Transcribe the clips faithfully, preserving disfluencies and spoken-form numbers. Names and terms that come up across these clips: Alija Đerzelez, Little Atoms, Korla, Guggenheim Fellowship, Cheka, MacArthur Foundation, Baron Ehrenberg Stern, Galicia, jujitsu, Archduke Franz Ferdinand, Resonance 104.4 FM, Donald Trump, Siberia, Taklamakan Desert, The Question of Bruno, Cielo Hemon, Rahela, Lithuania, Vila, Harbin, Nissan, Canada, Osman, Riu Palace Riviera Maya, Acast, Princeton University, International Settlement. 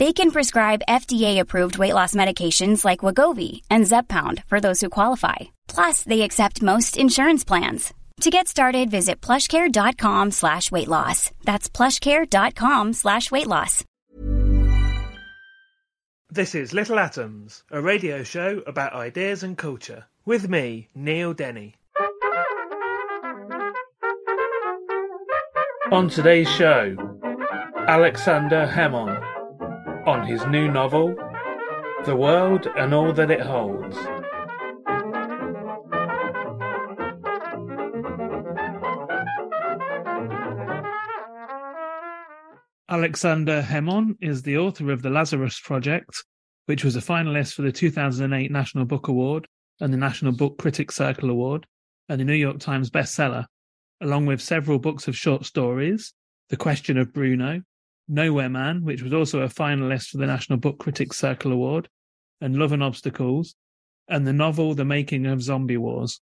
They can prescribe F D A-approved weight loss medications like Wegovy and Zepbound for those who qualify. Plus, they accept most insurance plans. To get started, visit plushcare.com slash weight loss. That's plushcare.com slash weight loss. This is Little Atoms, a radio show about ideas and culture. With me, Neil Denny. On today's show, Alexander Hemon on his new novel, The World and All That It Holds. Alexander Hemon is the author of The Lazarus Project, which was a finalist for the two thousand eight National Book Award and the National Book Critics Circle Award and the New York Times bestseller, along with several books of short stories, The Question of Bruno, Nowhere Man, which was also a finalist for the National Book Critics Circle Award, and Love and Obstacles, and the novel The Making of Zombie Wars.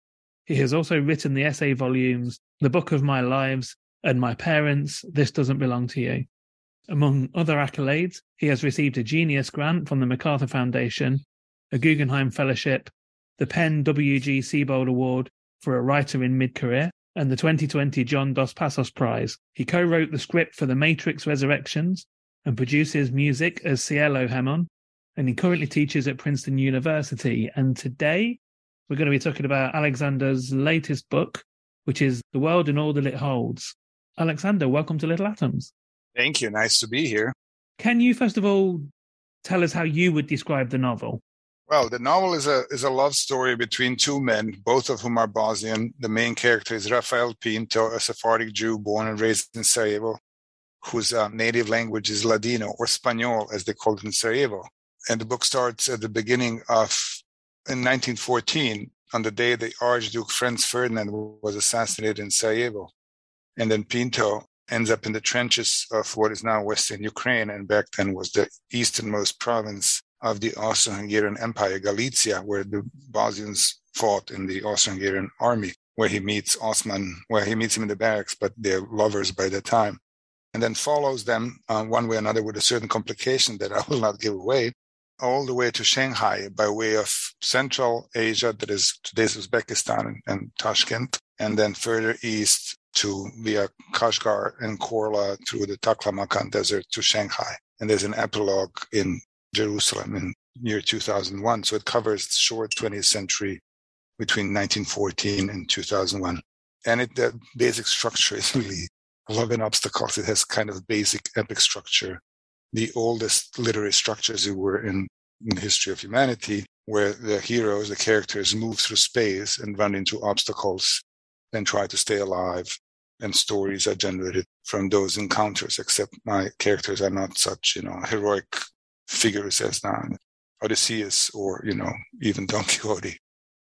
He has also written the essay volumes The Book of My Lives and My Parents, This Doesn't Belong to You. Among other accolades, he has received a Genius Grant from the MacArthur Foundation, a Guggenheim Fellowship, the Penn W G Siebold Award for a Writer in Mid-Career, and the twenty twenty John Dos Passos Prize. He co-wrote the script for The Matrix Resurrections and produces music as Cielo Hemon, and he currently teaches at Princeton University. And today we're going to be talking about Alexander's latest book, which is The World and All That It Holds. Alexander, welcome to Little Atoms. Thank you. Nice to be here. Can you, first of all, tell us how you would describe the novel? Well, the novel is a is a love story between two men, both of whom are Bosnian. The main character is Rafael Pinto, a Sephardic Jew born and raised in Sarajevo, whose uh, native language is Ladino, or Spanol, as they call it in Sarajevo. And the book starts at the beginning of, in nineteen fourteen, on the day the Archduke Franz Ferdinand was assassinated in Sarajevo. And then Pinto ends up in the trenches of what is now Western Ukraine, and back then was the easternmost province of the Austro-Hungarian Empire, Galicia, where the Bosnians fought in the Austro-Hungarian army, where he meets Osman, where he meets him in the barracks, but they're lovers by that time, and then follows them uh, one way or another with a certain complication that I will not give away, all the way to Shanghai by way of Central Asia, that is today's Uzbekistan and Tashkent, and then further east to via Kashgar and Korla through the Taklamakan Desert to Shanghai. And there's an epilogue in Jerusalem in year two thousand one. So it covers the short twentieth century between nineteen fourteen and two thousand one. And it, the basic structure is really Love and Obstacles. It has kind of basic epic structure, the oldest literary structures that were in, in the history of humanity, where the heroes, the characters, move through space and run into obstacles and try to stay alive. And stories are generated from those encounters, except my characters are not such, you know, heroic figures as that Odysseus or, you know, even Don Quixote.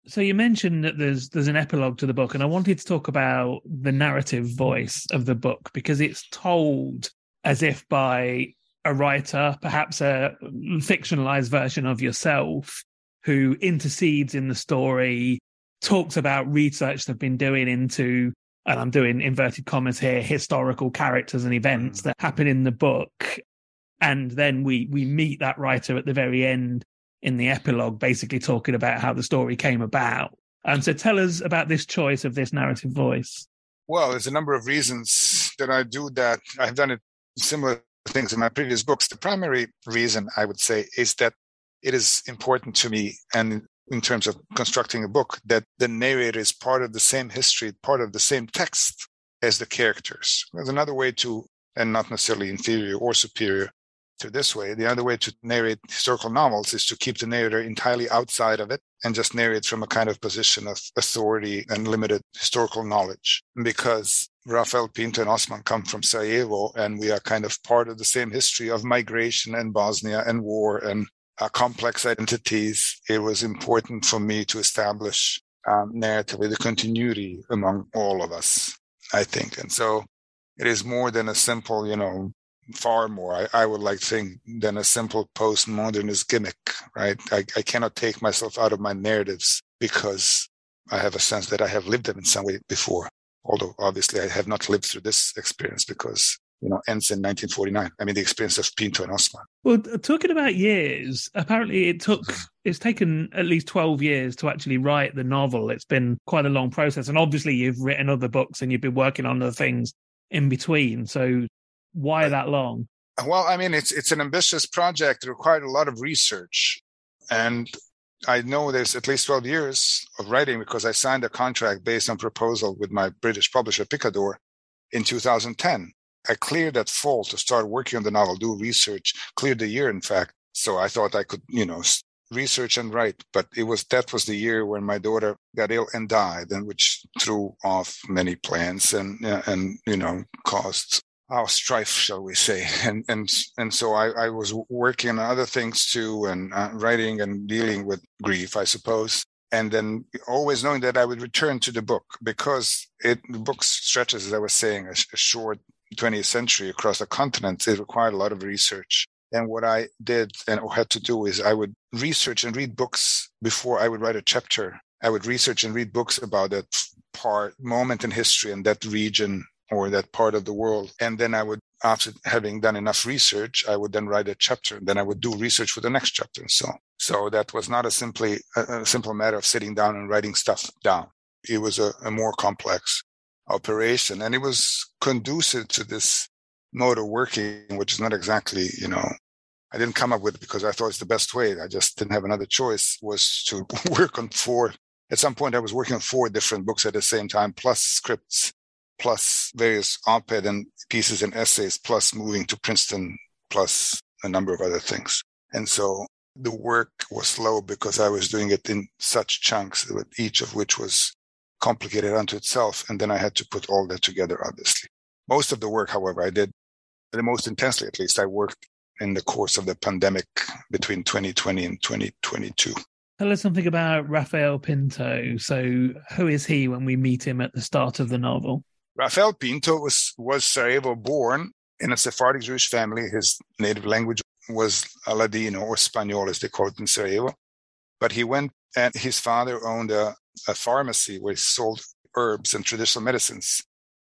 So you mentioned that there's there's an epilogue to the book, and I wanted to talk about the narrative voice of the book, because it's told as if by a writer, perhaps a fictionalized version of yourself, who intercedes in the story, talks about research they've been doing into, and I'm doing inverted commas here, historical characters and events that happen in the book. And then we we meet that writer at the very end in the epilogue, basically talking about how the story came about. And so tell us about this choice of this narrative voice. Well, there's a number of reasons that I do that. I've done it similar things in my previous books. The primary reason, I would say, is that it is important to me, and in terms of constructing a book, that the narrator is part of the same history, part of the same text as the characters. There's another way to and not necessarily inferior or superior to this way. The other way to narrate historical novels is to keep the narrator entirely outside of it and just narrate from a kind of position of authority and limited historical knowledge. Because Rafael Pinto and Osman come from Sarajevo, and we are kind of part of the same history of migration and Bosnia and war and uh, complex identities, it was important for me to establish um, narratively the continuity among all of us, I think. And so it is more than a simple, you know, far more, I, I would like to think, than a simple postmodernist gimmick, right? I, I cannot take myself out of my narratives because I have a sense that I have lived them in some way before. Although, obviously, I have not lived through this experience because, you know, ends in nineteen forty-nine. I mean, the experience of Pinto and Osman. Well, talking about years, apparently it took, it's taken at least twelve years to actually write the novel. It's been quite a long process. And obviously, you've written other books and you've been working on other things in between. So why that long? Well, I mean, it's it's an ambitious project. It required a lot of research. And I know there's at least twelve years of writing because I signed a contract based on proposal with my British publisher, Picador, in two thousand ten. I cleared that fall to start working on the novel, do research, cleared the year, in fact. So I thought I could, you know, research and write. But it was that was the year when my daughter got ill and died, and which threw off many plans and, and you know, caused our strife, shall we say. And and and so I, I was working on other things too, and uh, writing and dealing with grief, I suppose. And then always knowing that I would return to the book because it the book stretches, as I was saying, a, a short twentieth century across the continent. It required a lot of research. And what I did and had to do is I would research and read books before I would write a chapter. I would research and read books about that part, moment in history and that region or that part of the world. And then I would, after having done enough research, I would then write a chapter. And then I would do research for the next chapter and so on. So that was not a simply a simple matter of sitting down and writing stuff down. It was a, a more complex operation. And it was conducive to this mode of working, which is not exactly, you know, I didn't come up with it because I thought it's the best way. I just didn't have another choice, was to work on four. At some point, I was working on four different books at the same time, plus scripts, plus various op-ed and pieces and essays, plus moving to Princeton, plus a number of other things. And so the work was slow because I was doing it in such chunks, each of which was complicated unto itself. And then I had to put all that together, obviously. Most of the work, however, I did, the most intensely at least, I worked in the course of the pandemic between twenty twenty and twenty twenty-two. Tell us something about Rafael Pinto. So who is he when we meet him at the start of the novel? Rafael Pinto was, was Sarajevo born in a Sephardic Jewish family. His native language was Ladino or Spanish, as they call it in Sarajevo. But he went and his father owned a, a pharmacy where he sold herbs and traditional medicines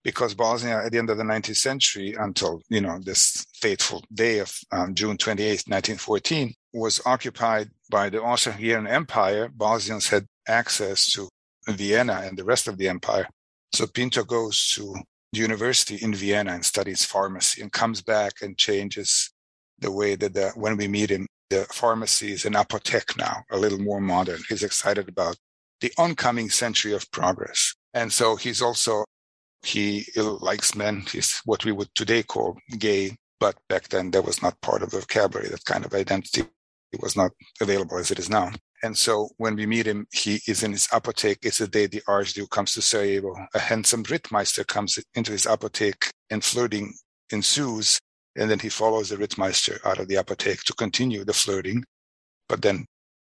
because Bosnia at the end of the nineteenth century until, you know, this fateful day of um, June twenty-eighth, nineteen fourteen, was occupied by the Austro-Hungarian Empire. Bosnians had access to Vienna and the rest of the empire. So Pinto goes to the university in Vienna and studies pharmacy and comes back and changes the way that the, when we meet him, the pharmacy is an apothec now, a little more modern. He's excited about the oncoming century of progress. And so he's also, he likes men. He's what we would today call gay, but back then that was not part of the vocabulary. That kind of identity was not available as it is now. And so when we meet him, he is in his apothec. It's the day the Archduke comes to Sarajevo. A handsome Rittmeister comes into his apothec and flirting ensues. And then he follows the Rittmeister out of the apothec to continue the flirting, but then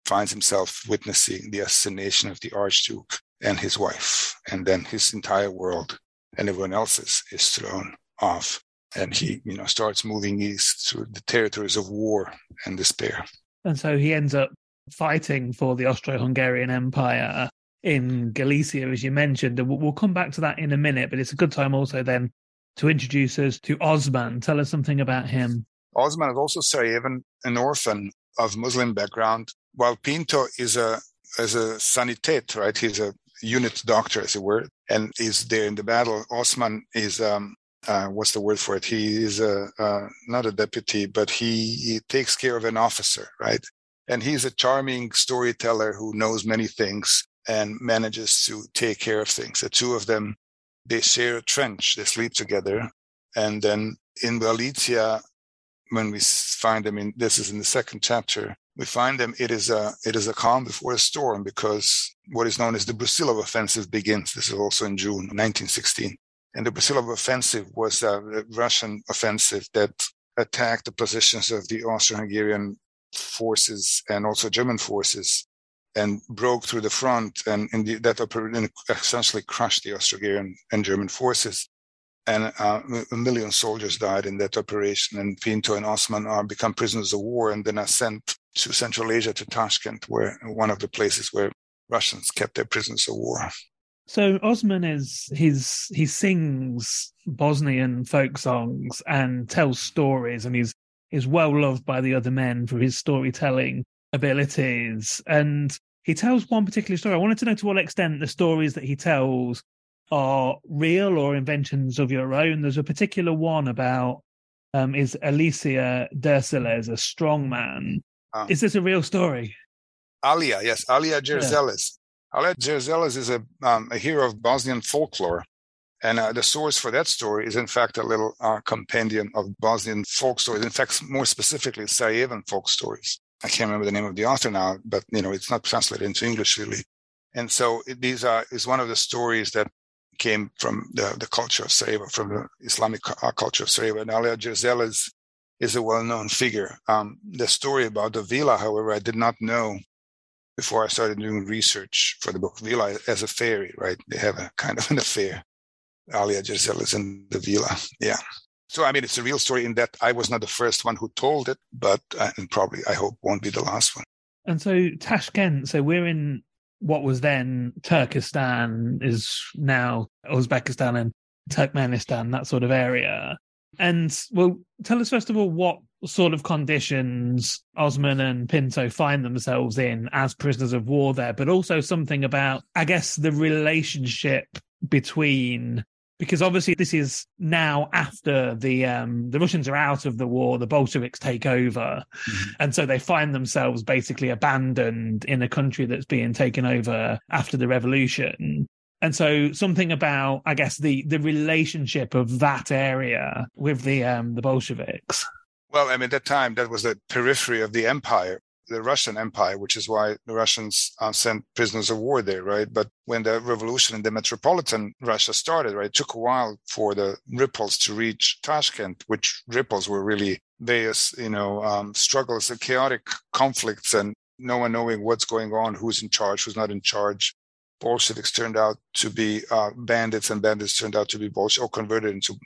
finds himself witnessing the assassination of the Archduke and his wife. And then his entire world and everyone else's is thrown off. And he, you know, starts moving east through the territories of war and despair. And so he ends up fighting for the Austro-Hungarian Empire in Galicia, as you mentioned. And we'll come back to that in a minute, but it's a good time also then to introduce us to Osman. Tell us something about him. Osman is also Sarajevan, an orphan of Muslim background, while Pinto is a, is a sanitet, right? He's a unit doctor, as it were, and is there in the battle. Osman is, um, uh, what's the word for it? He is a, uh, not a deputy, but he, he takes care of an officer, right? And he's a charming storyteller who knows many things and manages to take care of things. The two of them, they share a trench, they sleep together, and then In Galicia, when we find them in, this is in the second chapter, we find them, it is a it is a calm before a storm, because what is known as the Brusilov Offensive begins. This is also in June nineteen sixteen. And the Brusilov Offensive was a Russian offensive that attacked the positions of the Austro-Hungarian forces and also German forces, and broke through the front, and, and the, that oper- essentially crushed the Austro-Hungarian and German forces. And uh, a million soldiers died in that operation, and Pinto and Osman are become prisoners of war and then are sent to Central Asia, to Tashkent, where one of the places where Russians kept their prisoners of war. So Osman is he's he sings Bosnian folk songs and tells stories, and he's is well loved by the other men for his storytelling abilities. And he tells one particular story. I wanted to know to what extent the stories that he tells are real or inventions of your own. There's a particular one about um, is Alija Đerzelez, a strong man. Uh, is this a real story? Alija, yes, Alija Đerzelez. Yeah. Alija Đerzelez is a um, a hero of Bosnian folklore, and uh, the source for that story is in fact a little uh, compendium of Bosnian folk stories. In fact, more specifically, Sarajevan folk stories. I can't remember the name of the author now, but you know it's not translated into English really. And so it, these are is one of the stories that came from the, the culture of Sarajevo, from the Islamic culture of Sarajevo. And Alija Đerzelez is a well-known figure. Um, the story about the Vila, however, I did not know before I started doing research for the book. Vila as a fairy, right? They have a kind of an affair. Alija Đerzelez and the Vila, yeah. So, I mean, it's a real story in that I was not the first one who told it, but uh, and probably, I hope, won't be the last one. And so Tashkent, so we're in what was then Turkestan, is now Uzbekistan and Turkmenistan, that sort of area. And, well, tell us, first of all, what sort of conditions Osman and Pinto find themselves in as prisoners of war there, but also something about, I guess, the relationship between, because obviously this is now after the um, the Russians are out of the war, the Bolsheviks take over. Mm-hmm. And so they find themselves basically abandoned in a country that's being taken over after the revolution. And so something about, I guess, the, the relationship of that area with the um, the Bolsheviks. Well, I mean, at that time, that was the periphery of the empire, the Russian Empire, which is why the Russians uh, sent prisoners of war there, right? But when the revolution in the metropolitan Russia started, right, it took a while for the ripples to reach Tashkent, which ripples were really various, you know, um, struggles, chaotic conflicts, and no one knowing what's going on, who's in charge, who's not in charge. Bolsheviks turned out to be uh, bandits, and bandits turned out to be Bolsheviks, or converted into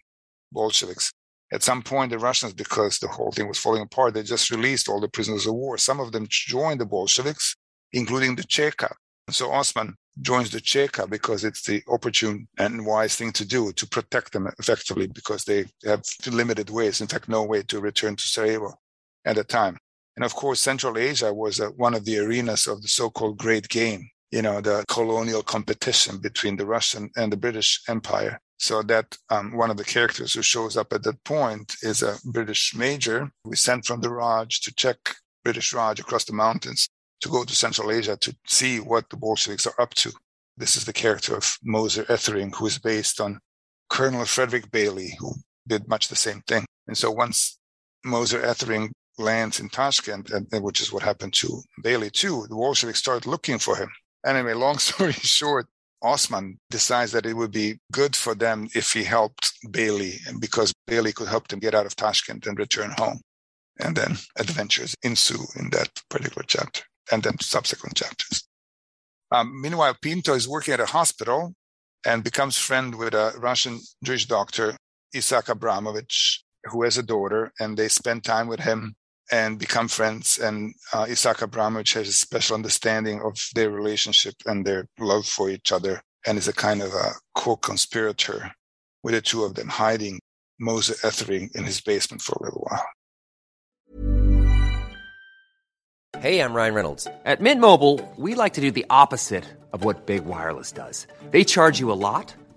Bolsheviks. At some point, the Russians, because the whole thing was falling apart, they just released all the prisoners of war. Some of them joined the Bolsheviks, including the Cheka. So Osman joins the Cheka because it's the opportune and wise thing to do to protect them effectively, because they have limited ways, in fact, no way to return to Sarajevo at the time. And of course, Central Asia was uh, one of the arenas of the so-called Great Game, you know, the colonial competition between the Russian and the British Empire. So that um, one of the characters who shows up at that point is a British major who is sent from the Raj to check British Raj across the mountains to go to Central Asia to see what the Bolsheviks are up to. This is the character of Moser Ethering, who is based on Colonel Frederick Bailey, who did much the same thing. And so once Moser Ethering lands in Tashkent, and, and which is what happened to Bailey too, the Bolsheviks start looking for him. Anyway, long story short, Osman decides that it would be good for them if he helped Bailey, because Bailey could help them get out of Tashkent and return home. And then adventures ensue in that particular chapter, and then subsequent chapters. Um, meanwhile, Pinto is working at a hospital and becomes friend with a Russian Jewish doctor, Isaac Abramovich, who has a daughter, and they spend time with him and become friends. And uh, Isaac Abramovich has a special understanding of their relationship and their love for each other, and is a kind of a co-conspirator with the two of them, hiding Moser Ethering in his basement for a little while. Hey, I'm Ryan Reynolds. At Mint Mobile, we like to do the opposite of what Big Wireless does. They charge you a lot,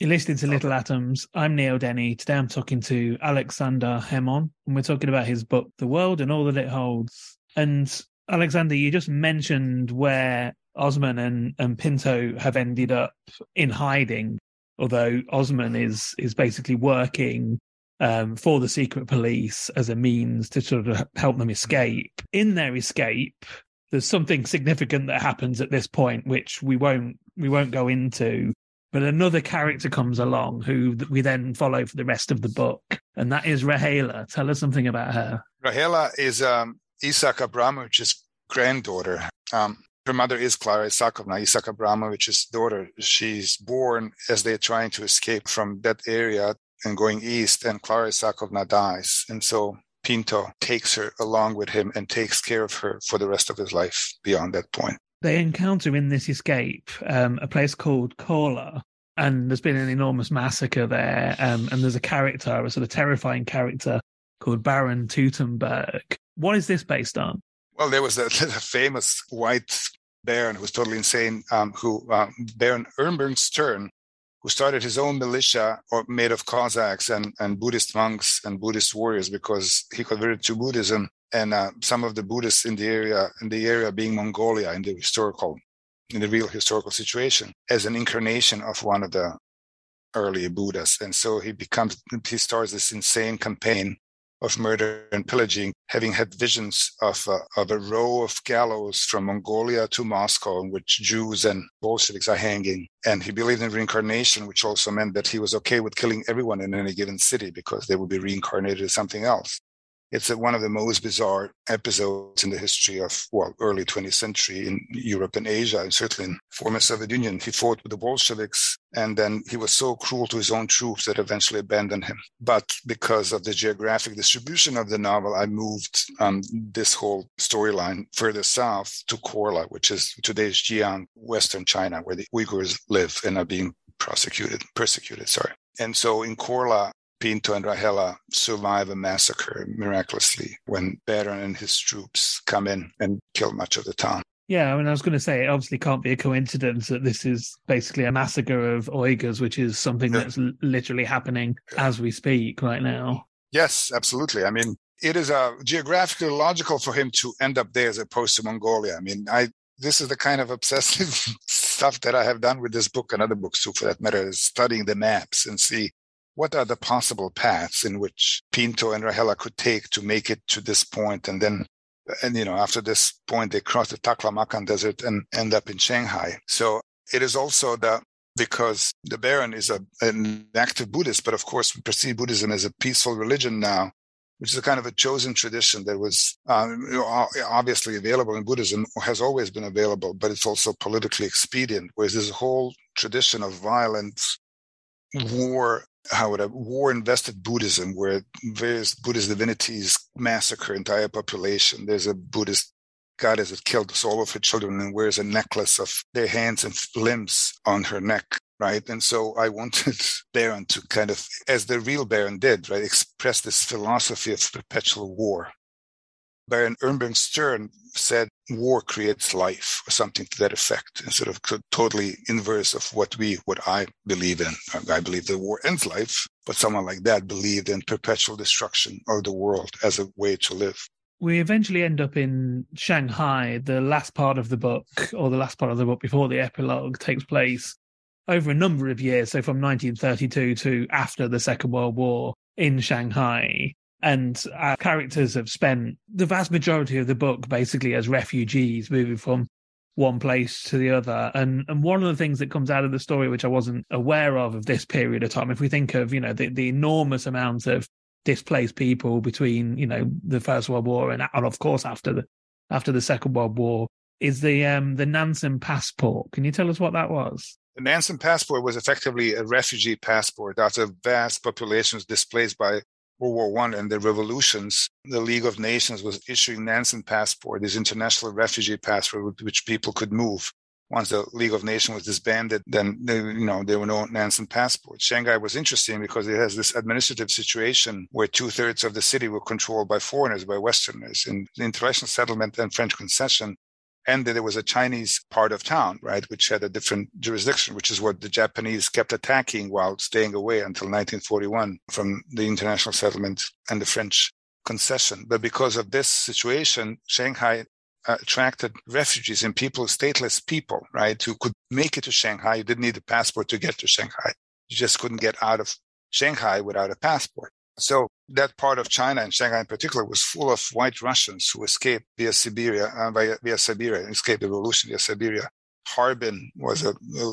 You're listening to Little Atoms. I'm Neil Denny. Today I'm talking to Alexander Hemon, and we're talking about his book, The World and All That It Holds. And Alexander, you just mentioned where Osman and, and Pinto have ended up in hiding, although Osman is is basically working um, for the secret police as a means to sort of help them escape. In their escape, there's something significant that happens at this point, which we won't we won't go into. But another character comes along who we then follow for the rest of the book, and that is Rahela. Tell us something about her. Rahela is um, Isaac Abramovich's granddaughter. Um, her mother is Clara Isakovna, Isaac Abramovich's daughter. She's born as they're trying to escape from that area and going east, and Clara Isakovna dies. And so Pinto takes her along with him and takes care of her for the rest of his life beyond that point. They encounter in this escape um, a place called Korla, and there's been an enormous massacre there. Um, and there's a character, a sort of terrifying character called Baron Teutonberg. What is this based on? Well, there was a, a famous white baron who was totally insane, um, who um, Baron Stern, who started his own militia or made of Cossacks and, and Buddhist monks and Buddhist warriors because he converted to Buddhism. And uh, some of the Buddhists in the area, in the area being Mongolia, in the historical, in the real historical situation, as an incarnation of one of the early Buddhas. And so he becomes, he starts this insane campaign of murder and pillaging, having had visions of a, of a row of gallows from Mongolia to Moscow, in which Jews and Bolsheviks are hanging. And he believed in reincarnation, which also meant that he was okay with killing everyone in any given city because they would be reincarnated as something else. It's one of the most bizarre episodes in the history of, well, early twentieth century in Europe and Asia, and certainly in former Soviet Union. He fought with the Bolsheviks, and then he was so cruel to his own troops that eventually abandoned him. But because of the geographic distribution of the novel, I moved um, this whole storyline further south to Korla, which is today's Xi'an, Western China, where the Uyghurs live and are being prosecuted, persecuted, sorry. And so in Korla, Pinto and Rahela survive a massacre miraculously when Baron and his troops come in and kill much of the town. Yeah, I mean, I was going to say, it obviously can't be a coincidence that this is basically a massacre of Uyghurs, which is something that's yeah. literally happening yeah. as we speak right now. Yes, absolutely. I mean, it is uh, geographically logical for him to end up there as opposed to Mongolia. I mean, I this is the kind of obsessive stuff that I have done with this book and other books too, for that matter, is studying the maps and see what are the possible paths in which Pinto and Rahela could take to make it to this point? And then, and you know, after this point, they cross the Taklamakan Desert and end up in Shanghai. So it is also the because the Baron is a, an active Buddhist, but of course we perceive Buddhism as a peaceful religion now, which is a kind of a chosen tradition that was um, obviously available in Buddhism, or has always been available, but it's also politically expedient, whereas this whole tradition of violence, war, how would a war-invested Buddhism, where various Buddhist divinities massacre entire population. There's a Buddhist goddess that killed all of her children and wears a necklace of their hands and limbs on her neck, right? And so I wanted Baron to kind of, as the real Baron did, right, express this philosophy of perpetual war. Baron Ehrenberg Stern said, war creates life, or something to that effect, and sort of totally inverse of what we, what I believe in. I believe that war ends life, but someone like that believed in perpetual destruction of the world as a way to live. We eventually end up in Shanghai. The last part of the book, or the last part of the book before the epilogue, takes place over a number of years, so from nineteen thirty-two to after the Second World War in Shanghai. And our characters have spent the vast majority of the book basically as refugees moving from one place to the other. And and one of the things that comes out of the story, which I wasn't aware of of this period of time, if we think of, you know, the, the enormous amounts of displaced people between, you know, the First World War and, and of course, after the after the Second World War, is the um, the Nansen passport. Can you tell us what that was? The Nansen passport was effectively a refugee passport after vast populations displaced by World War One and the revolutions. The League of Nations was issuing Nansen passport, this international refugee passport with which people could move. Once the League of Nations was disbanded, then they, you know, there were no Nansen passports. Shanghai was interesting because it has this administrative situation where two-thirds of the city were controlled by foreigners, by Westerners. And the International Settlement and French Concession ended. There was a Chinese part of town, right, which had a different jurisdiction, which is what the Japanese kept attacking while staying away until nineteen forty-one from the International Settlement and the French Concession. But because of this situation, Shanghai attracted refugees and people, stateless people, right, who could make it to Shanghai. You didn't need a passport to get to Shanghai. You just couldn't get out of Shanghai without a passport. So that part of China, and Shanghai in particular, was full of white Russians who escaped via Siberia, uh, via, via Siberia, escaped the revolution via Siberia. Harbin was a,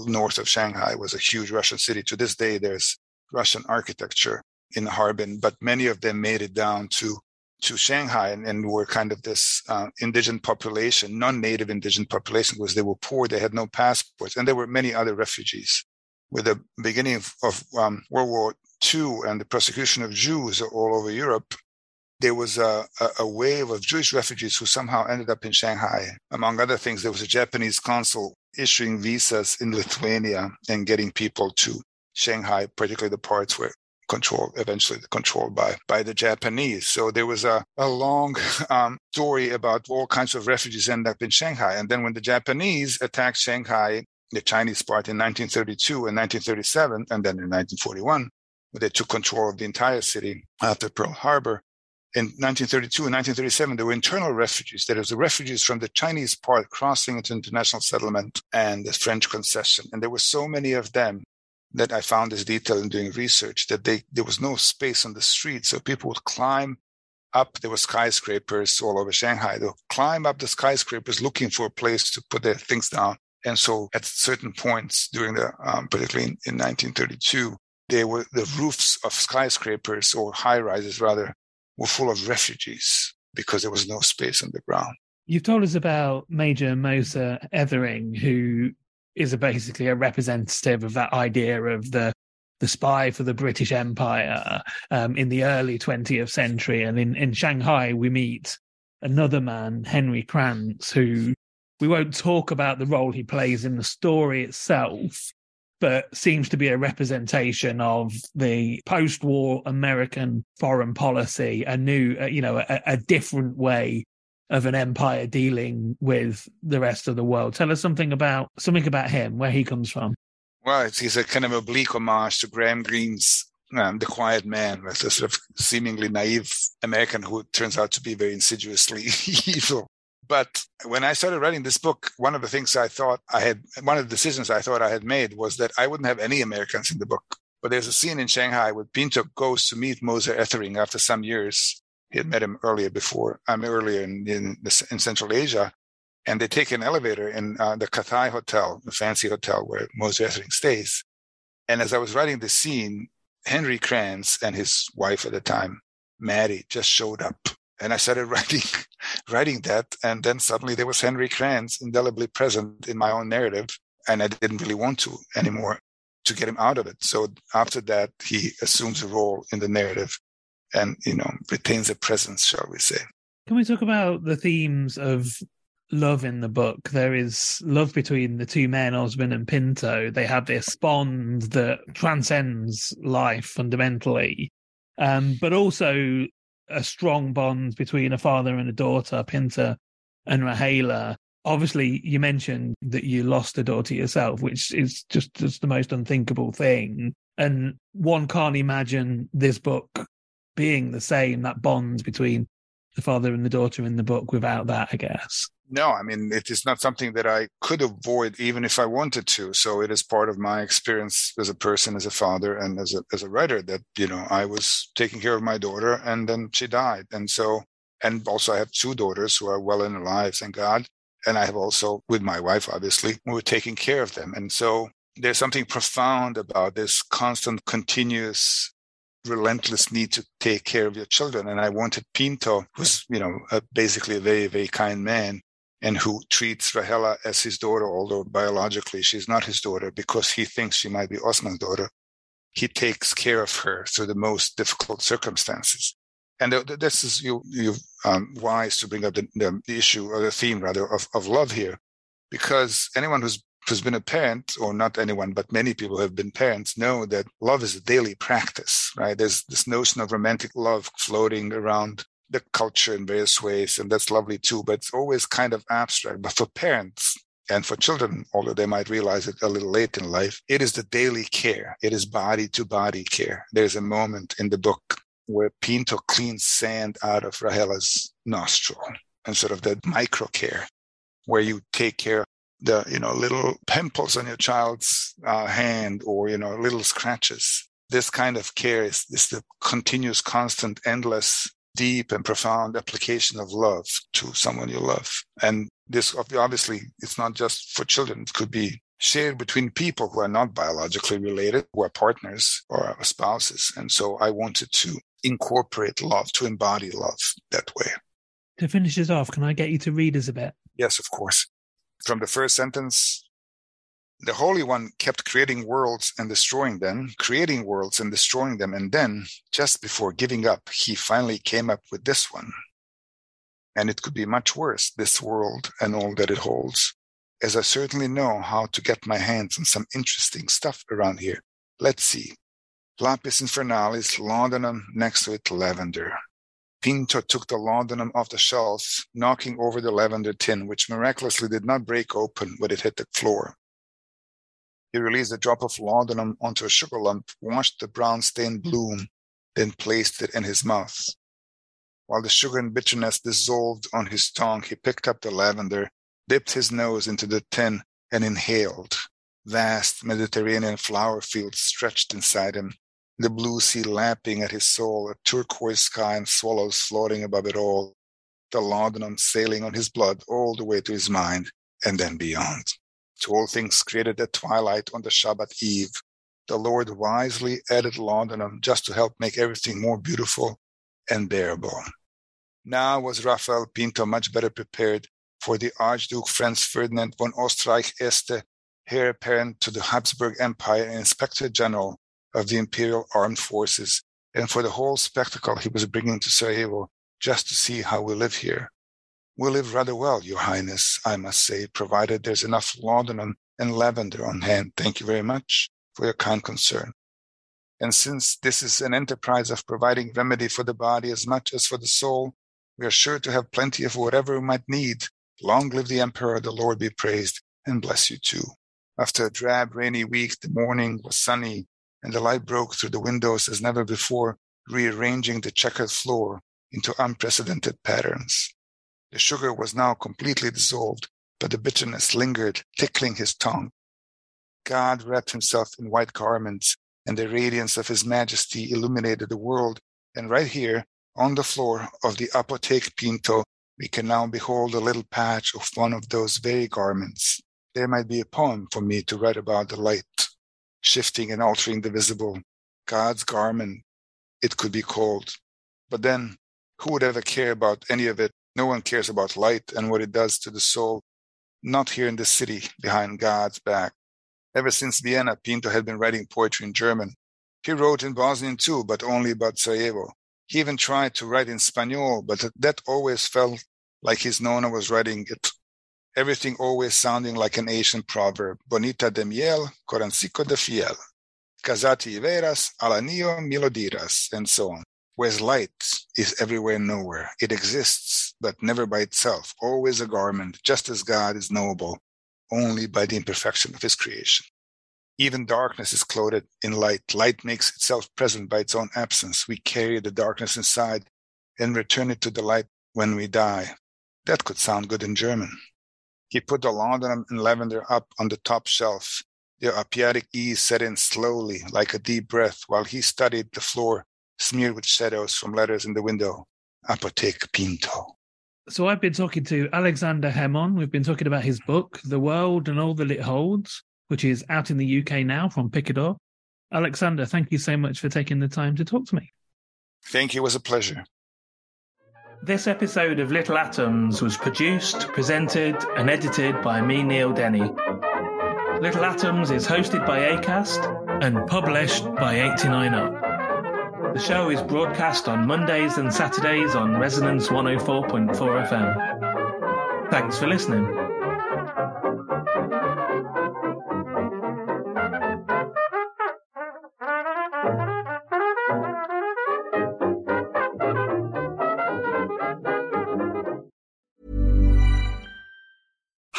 north of Shanghai, was a huge Russian city. To this day, there's Russian architecture in Harbin, but many of them made it down to, to Shanghai and, and were kind of this uh, indigenous population, non-native indigenous population, because they were poor, they had no passports, and there were many other refugees. With the beginning of, of um, World War Two and the persecution of Jews all over Europe, there was a, a, a wave of Jewish refugees who somehow ended up in Shanghai. Among other things, there was a Japanese consul issuing visas in Lithuania and getting people to Shanghai, particularly the parts where controlled, eventually controlled by, by the Japanese. So there was a, a long um, story about all kinds of refugees end up in Shanghai. And then when the Japanese attacked Shanghai, the Chinese part, in nineteen thirty-two and nineteen thirty-seven, and then in nineteen forty-one, they took control of the entire city after Pearl Harbor. In nineteen thirty-two and nineteen thirty-seven, there were internal refugees. There was the refugees from the Chinese part crossing into International Settlement and the French Concession. And there were so many of them that I found this detail in doing research, that they, there was no space on the street. So people would climb up. There were skyscrapers all over Shanghai. They would climb up the skyscrapers looking for a place to put their things down. And so at certain points during the, um, particularly in, in nineteen thirty-two, they were, the roofs of skyscrapers, or high-rises rather, were full of refugees because there was no space on the ground. You've told us about Major Moser Ethering, who is a basically a representative of that idea of the the spy for the British Empire um, in the early twentieth century. And in, in Shanghai, we meet another man, Henry Krantz, who we won't talk about the role he plays in the story itself, but seems to be a representation of the post-war American foreign policy, a new, uh, you know, a, a different way of an empire dealing with the rest of the world. Tell us something about something about him, where he comes from. Well, it's, he's a kind of oblique homage to Graham Greene's um, The Quiet Man, with a sort of seemingly naive American who turns out to be very insidiously evil. But when I started writing this book, one of the things I thought I had, one of the decisions I thought I had made was that I wouldn't have any Americans in the book. But there's a scene in Shanghai where Pinto goes to meet Moser Ethering after some years. He had met him earlier before, I'm um, earlier in, in, in Central Asia. And they take an elevator in uh, the Cathay Hotel, the fancy hotel where Moser Ethering stays. And as I was writing the scene, Henry Krantz and his wife at the time, Maddie, just showed up. And I started writing writing that. And then suddenly there was Henry Krantz indelibly present in my own narrative. And I didn't really want to anymore to get him out of it. So after that, he assumes a role in the narrative and, you know, retains a presence, shall we say. Can we talk about the themes of love in the book? There is love between the two men, Osman and Pinto. They have this bond that transcends life fundamentally, um, but also a strong bond between a father and a daughter, Pinto and Rahela. Obviously, you mentioned that you lost a daughter yourself, which is just, just the most unthinkable thing. And one can't imagine this book being the same, that bond between the father and the daughter in the book without that, I guess. No, I mean, it is not something that I could avoid even if I wanted to. So it is part of my experience as a person, as a father, and as a as a writer that, you know, I was taking care of my daughter and then she died. And so, and also I have two daughters who are well and alive, thank God. And I have also, with my wife, obviously, we were taking care of them. And so there's something profound about this constant, continuous, relentless need to take care of your children. And I wanted Pinto, who's, you know, a, basically a very, very kind man, and who treats Rahela as his daughter, although biologically she's not his daughter because he thinks she might be Osman's daughter. He takes care of her through the most difficult circumstances. And this is you, you um, wise to bring up the, the issue or the theme rather of, of love here, because anyone who's who's been a parent, or not anyone, but many people who have been parents know that love is a daily practice, right? There's this notion of romantic love floating around the culture in various ways, and that's lovely too, but it's always kind of abstract. But for parents and for children, although they might realize it a little late in life, it is the daily care. It is body-to-body care. There's a moment in the book where Pinto cleans sand out of Rahela's nostril, and sort of that micro care where you take care of the, you know, little pimples on your child's uh, hand, or, you know, little scratches. This kind of care is, is the continuous, constant, endless, deep and profound application of love to someone you love. And this, obviously, it's not just for children. It could be shared between people who are not biologically related, who are partners or spouses. And so I wanted to incorporate love, to embody love that way. To finish this off, can I get you to read us a bit? Yes, of course. From the first sentence, the Holy One kept creating worlds and destroying them, creating worlds and destroying them, and then, just before giving up, he finally came up with this one. And it could be much worse, this world and all that it holds, as I certainly know how to get my hands on some interesting stuff around here. Let's see. Lapis Infernalis, laudanum, next to it, lavender. Pinto took the laudanum off the shelf, knocking over the lavender tin, which miraculously did not break open when it hit the floor. He released a drop of laudanum onto a sugar lump, washed the brown-stained bloom, then placed it in his mouth. While the sugar and bitterness dissolved on his tongue, he picked up the lavender, dipped his nose into the tin, and inhaled. Vast Mediterranean flower fields stretched inside him, the blue sea lapping at his soul, a turquoise sky and swallows floating above it all, the laudanum sailing on his blood all the way to his mind and then beyond. To all things created at twilight on the Shabbat eve, the Lord wisely added laudanum just to help make everything more beautiful and bearable. Now was Rafael Pinto much better prepared for the Archduke Franz Ferdinand von Österreich Este, heir apparent to the Habsburg Empire and Inspector General of the Imperial Armed Forces, and for the whole spectacle he was bringing to Sarajevo just to see how we live here. We live rather well, Your Highness, I must say, provided there's enough laudanum and lavender on hand. Thank you very much for your kind concern. And since this is an enterprise of providing remedy for the body as much as for the soul, we are sure to have plenty of whatever we might need. Long live the Emperor, the Lord be praised, and bless you too. After a drab, rainy week, the morning was sunny, and the light broke through the windows as never before, rearranging the checkered floor into unprecedented patterns. The sugar was now completely dissolved, but the bitterness lingered, tickling his tongue. God wrapped himself in white garments, and the radiance of his majesty illuminated the world, and right here, on the floor of the Apotheke Pinto, We can now behold a little patch of one of those very garments. There might be a poem for me to write about the light, shifting and altering the visible. God's garment, it could be called. But then, who would ever care about any of it? No one cares about light and what it does to the soul. Not here in this city, behind God's back. Ever since Vienna, Pinto had been writing poetry in German. He wrote in Bosnian too, but only about Sarajevo. He even tried to write in Spanish, but that always felt like his nona was writing it. Everything always sounding like an Asian proverb. Bonita de miel, corancico de fiel. Casati veras, alanio milodiras, and so on. Whereas light is everywhere and nowhere. It exists, but never by itself, always a garment, just as God is knowable only by the imperfection of his creation. Even darkness is clothed in light. Light makes itself present by its own absence. We carry the darkness inside and return it to the light when we die. That could sound good in German. He put the laudanum and lavender up on the top shelf. The opiatic ease set in slowly, like a deep breath, while he studied the floor, smeared with shadows from letters in the window. Apotheke Pinto. So I've been talking to Alexander Hemon. We've been talking about his book, The World and All That It Holds, which is out in the U K now from Picador. Alexander, thank you so much for taking the time to talk to me. Thank you. It was a pleasure. This episode of Little Atoms was produced, presented and edited by me, Neil Denny. Little Atoms is hosted by Acast and published by eighty-nine up. The show is broadcast on Mondays and Saturdays on Resonance one oh four point four F M. Thanks for listening.